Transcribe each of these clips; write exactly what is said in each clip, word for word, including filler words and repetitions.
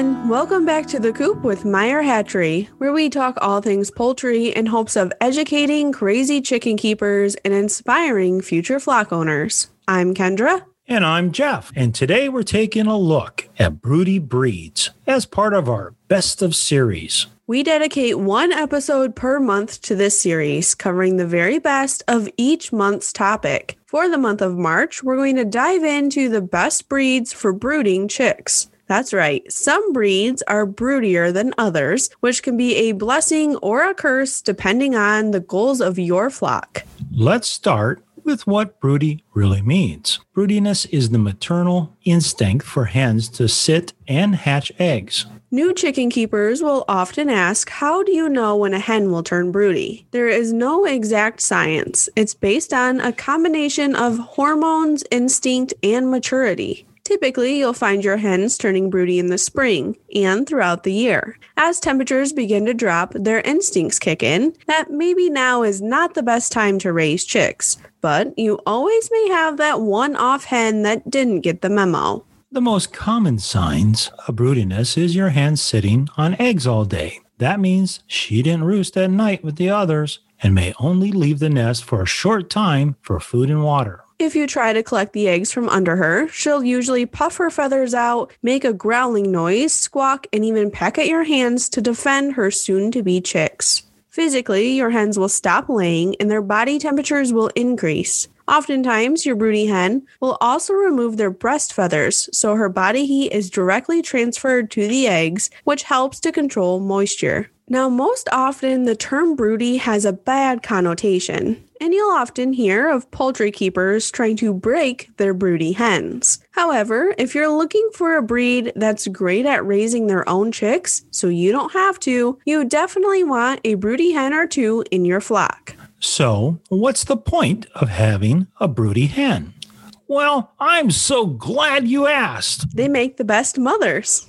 everyone. Welcome back to The Coop with Meyer Hatchery, where we talk all things poultry in hopes of educating crazy chicken keepers and inspiring future flock owners. I'm Kendra. And I'm Jeff. And today we're taking a look at broody breeds as part of our Best of series. We dedicate one episode per month to this series, covering the very best of each month's topic. For the month of March, we're going to dive into the best breeds for brooding chicks. That's right, some breeds are broodier than others, which can be a blessing or a curse depending on the goals of your flock. Let's start with what broody really means. Broodiness is the maternal instinct for hens to sit and hatch eggs. New chicken keepers will often ask, how do you know when a hen will turn broody? There is no exact science. It's based on a combination of hormones, instinct, and maturity. Typically, you'll find your hens turning broody in the spring and throughout the year. As temperatures begin to drop, their instincts kick in that maybe now is not the best time to raise chicks, but you always may have that one-off hen that didn't get the memo. The most common signs of broodiness is your hen sitting on eggs all day. That means she didn't roost at night with the others and may only leave the nest for a short time for food and water. If you try to collect the eggs from under her, she'll usually puff her feathers out, make a growling noise, squawk, and even peck at your hands to defend her soon-to-be chicks. Physically, your hens will stop laying and their body temperatures will increase. Oftentimes, your broody hen will also remove their breast feathers, so her body heat is directly transferred to the eggs, which helps to control moisture. Now, most often, the term broody has a bad connotation, and you'll often hear of poultry keepers trying to break their broody hens. However, if you're looking for a breed that's great at raising their own chicks, so you don't have to, you definitely want a broody hen or two in your flock. So, what's the point of having a broody hen? Well, I'm so glad you asked. They make the best mothers.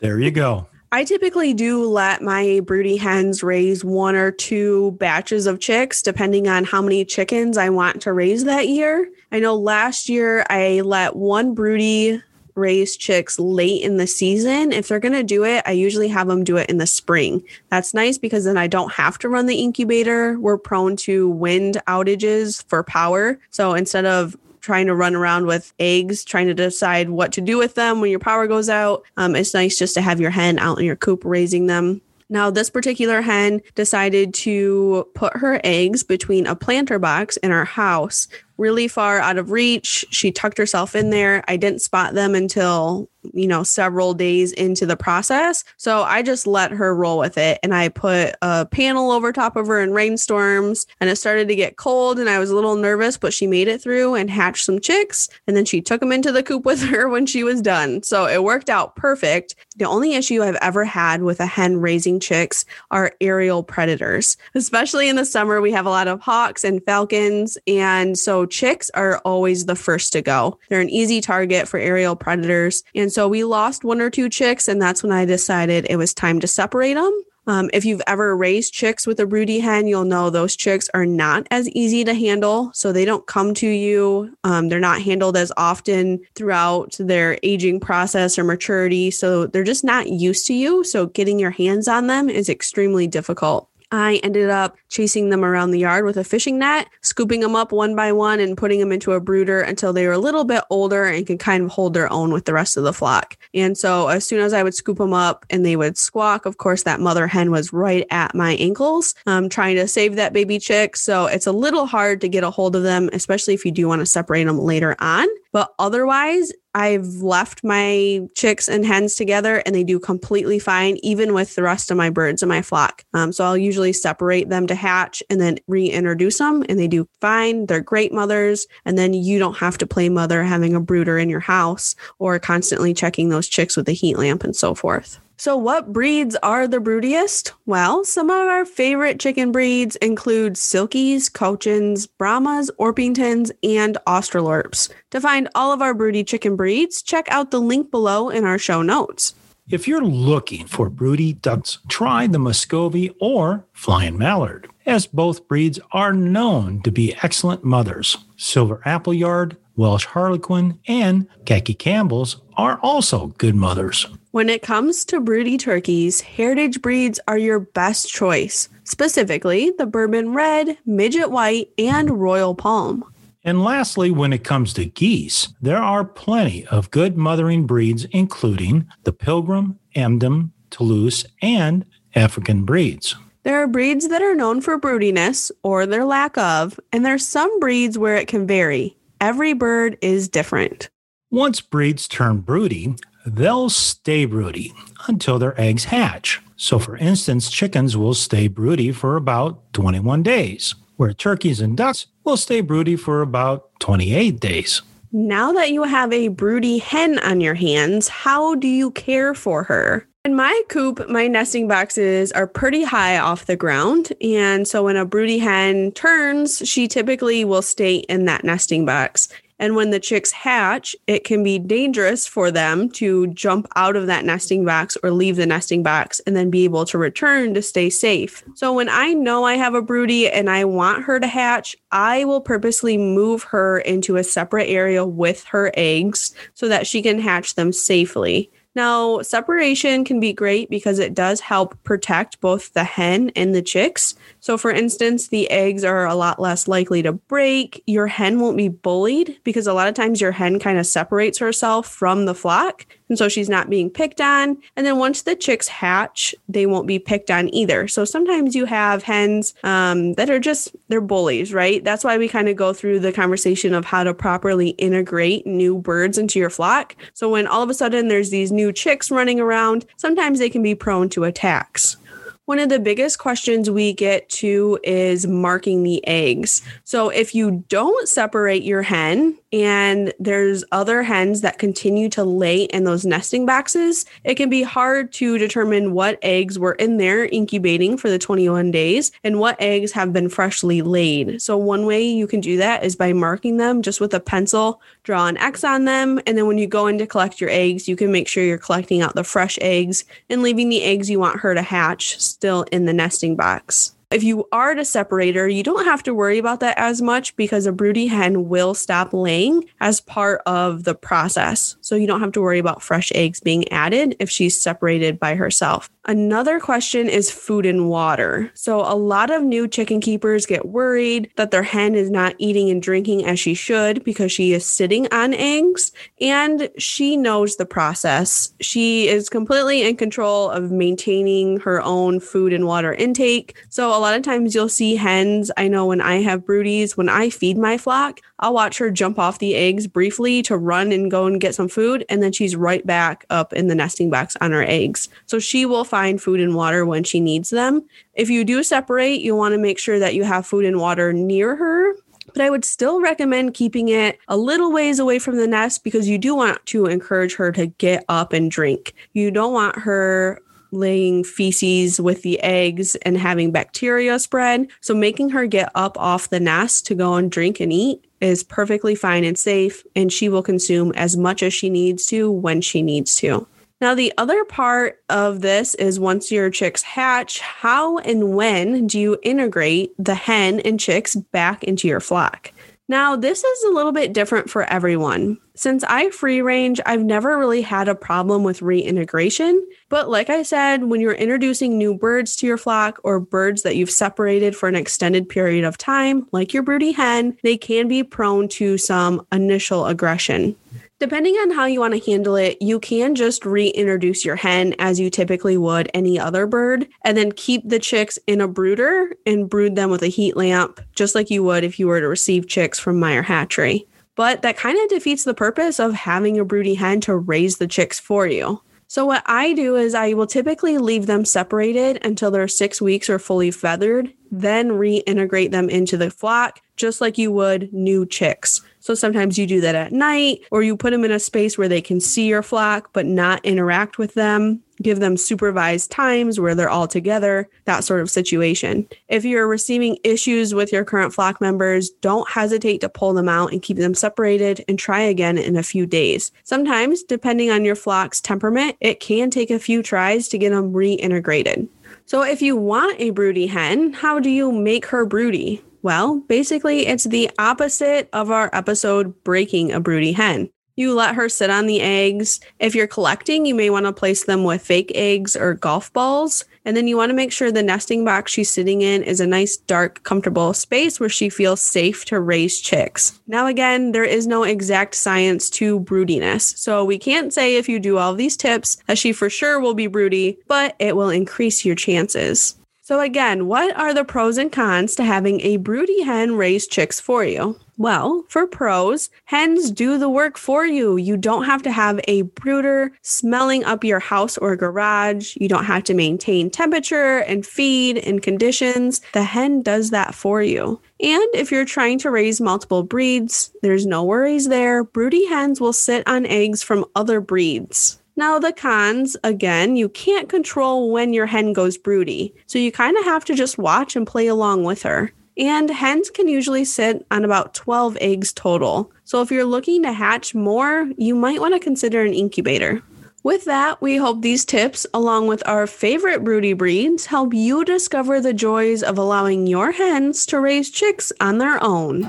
There you go. I typically do let my broody hens raise one or two batches of chicks, depending on how many chickens I want to raise that year. I know last year I let one broody raise chicks late in the season. If they're going to do it, I usually have them do it in the spring. That's nice because then I don't have to run the incubator. We're prone to wind outages for power. So instead of trying to run around with eggs, trying to decide what to do with them when your power goes out, um, it's nice just to have your hen out in your coop raising them. Now, this particular hen decided to put her eggs between a planter box and our house, really far out of reach. She tucked herself in there. I didn't spot them until, you know, several days into the process. So I just let her roll with it. And I put a panel over top of her in rainstorms, and it started to get cold and I was a little nervous, but she made it through and hatched some chicks. And then she took them into the coop with her when she was done. So it worked out perfect. The only issue I've ever had with a hen raising chicks are aerial predators, especially in the summer. We have a lot of hawks and falcons. And so chicks are always the first to go. They're an easy target for aerial predators. And so we lost one or two chicks, and that's when I decided it was time to separate them. Um, if you've ever raised chicks with a broody hen, you'll know those chicks are not as easy to handle. So they don't come to you. Um, they're not handled as often throughout their aging process or maturity. So they're just not used to you. So getting your hands on them is extremely difficult. I ended up chasing them around the yard with a fishing net, scooping them up one by one and putting them into a brooder until they were a little bit older and could kind of hold their own with the rest of the flock. And so as soon as I would scoop them up and they would squawk, of course, that mother hen was right at my ankles, um, trying to save that baby chick. So it's a little hard to get a hold of them, especially if you do want to separate them later on. But otherwise, I've left my chicks and hens together and they do completely fine, even with the rest of my birds in my flock. Um, so I'll usually separate them to hatch and then reintroduce them and they do fine. They're great mothers. And then you don't have to play mother having a brooder in your house or constantly checking those chicks with a heat lamp and so forth. So what breeds are the broodiest? Well, some of our favorite chicken breeds include Silkies, Cochins, Brahmas, Orpingtons, and Australorps. To find all of our broody chicken breeds, check out the link below in our show notes. If you're looking for broody ducks, try the Muscovy or Flying Mallard, as both breeds are known to be excellent mothers. Silver Appleyard, Welsh Harlequin, and Khaki Campbells are also good mothers. When it comes to broody turkeys, heritage breeds are your best choice, specifically the Bourbon Red, Midget White, and Royal Palm. And lastly, when it comes to geese, there are plenty of good mothering breeds, including the Pilgrim, Emden, Toulouse, and African breeds. There are breeds that are known for broodiness or their lack of, and there are some breeds where it can vary. Every bird is different. Once breeds turn broody, they'll stay broody until their eggs hatch. So, for instance, chickens will stay broody for about twenty-one days, where turkeys and ducks will stay broody for about twenty-eight days. Now that you have a broody hen on your hands, how do you care for her? In my coop, my nesting boxes are pretty high off the ground, and so when a broody hen turns, she typically will stay in that nesting box. And when the chicks hatch, it can be dangerous for them to jump out of that nesting box or leave the nesting box and then be able to return to stay safe. So when I know I have a broody and I want her to hatch, I will purposely move her into a separate area with her eggs so that she can hatch them safely. Now, separation can be great because it does help protect both the hen and the chicks. So, for instance, the eggs are a lot less likely to break. Your hen won't be bullied because a lot of times your hen kind of separates herself from the flock. And so she's not being picked on. And then once the chicks hatch, they won't be picked on either. So sometimes you have hens um, that are just, they're bullies, right? That's why we kind of go through the conversation of how to properly integrate new birds into your flock. So when all of a sudden there's these new chicks running around, sometimes they can be prone to attacks. One of the biggest questions we get to is marking the eggs. So if you don't separate your hen and there's other hens that continue to lay in those nesting boxes, it can be hard to determine what eggs were in there incubating for the twenty-one days and what eggs have been freshly laid. So one way you can do that is by marking them just with a pencil, draw an X on them. And then when you go in to collect your eggs, you can make sure you're collecting out the fresh eggs and leaving the eggs you want her to hatch still in the nesting box. If you are to separate her, you don't have to worry about that as much because a broody hen will stop laying as part of the process. So you don't have to worry about fresh eggs being added if she's separated by herself. Another question is food and water. So a lot of new chicken keepers get worried that their hen is not eating and drinking as she should because she is sitting on eggs, and she knows the process. She is completely in control of maintaining her own food and water intake. So a lot of times you'll see hens, I know when I have broodies, when I feed my flock, I'll watch her jump off the eggs briefly to run and go and get some food, and then she's right back up in the nesting box on her eggs. So she will find food and water when she needs them. If you do separate, you want to make sure that you have food and water near her. But I would still recommend keeping it a little ways away from the nest because you do want to encourage her to get up and drink. You don't want her laying feces with the eggs and having bacteria spread. So making her get up off the nest to go and drink and eat is perfectly fine and safe, and she will consume as much as she needs to when she needs to. Now, the other part of this is once your chicks hatch, how and when do you integrate the hen and chicks back into your flock? Now, this is a little bit different for everyone. Since I free range, I've never really had a problem with reintegration. But like I said, when you're introducing new birds to your flock or birds that you've separated for an extended period of time, like your broody hen, they can be prone to some initial aggression. Depending on how you want to handle it, you can just reintroduce your hen as you typically would any other bird, and then keep the chicks in a brooder and brood them with a heat lamp, just like you would if you were to receive chicks from Meyer Hatchery. But that kind of defeats the purpose of having a broody hen to raise the chicks for you. So what I do is I will typically leave them separated until they're six weeks or fully feathered, then reintegrate them into the flock, just like you would new chicks. So sometimes you do that at night, or you put them in a space where they can see your flock but not interact with them. Give them supervised times where they're all together, that sort of situation. If you're receiving issues with your current flock members, don't hesitate to pull them out and keep them separated and try again in a few days. Sometimes, depending on your flock's temperament, it can take a few tries to get them reintegrated. So if you want a broody hen, how do you make her broody? Well, basically, it's the opposite of our episode, Breaking a Broody Hen. You let her sit on the eggs. If you're collecting, you may want to place them with fake eggs or golf balls. And then you want to make sure the nesting box she's sitting in is a nice, dark, comfortable space where she feels safe to raise chicks. Now, again, there is no exact science to broodiness. So we can't say if you do all these tips that she for sure will be broody, but it will increase your chances. So again, what are the pros and cons to having a broody hen raise chicks for you? Well, for pros, hens do the work for you. You don't have to have a brooder smelling up your house or garage. You don't have to maintain temperature and feed and conditions. The hen does that for you. And if you're trying to raise multiple breeds, there's no worries there. Broody hens will sit on eggs from other breeds. Now the cons, again, you can't control when your hen goes broody, so you kind of have to just watch and play along with her. And hens can usually sit on about twelve eggs total. So if you're looking to hatch more, you might want to consider an incubator. With that, we hope these tips, along with our favorite broody breeds, help you discover the joys of allowing your hens to raise chicks on their own.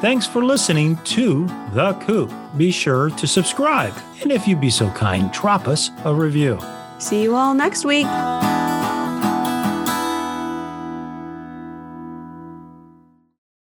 Thanks for listening to The Coop. Be sure to subscribe. And if you'd be so kind, drop us a review. See you all next week.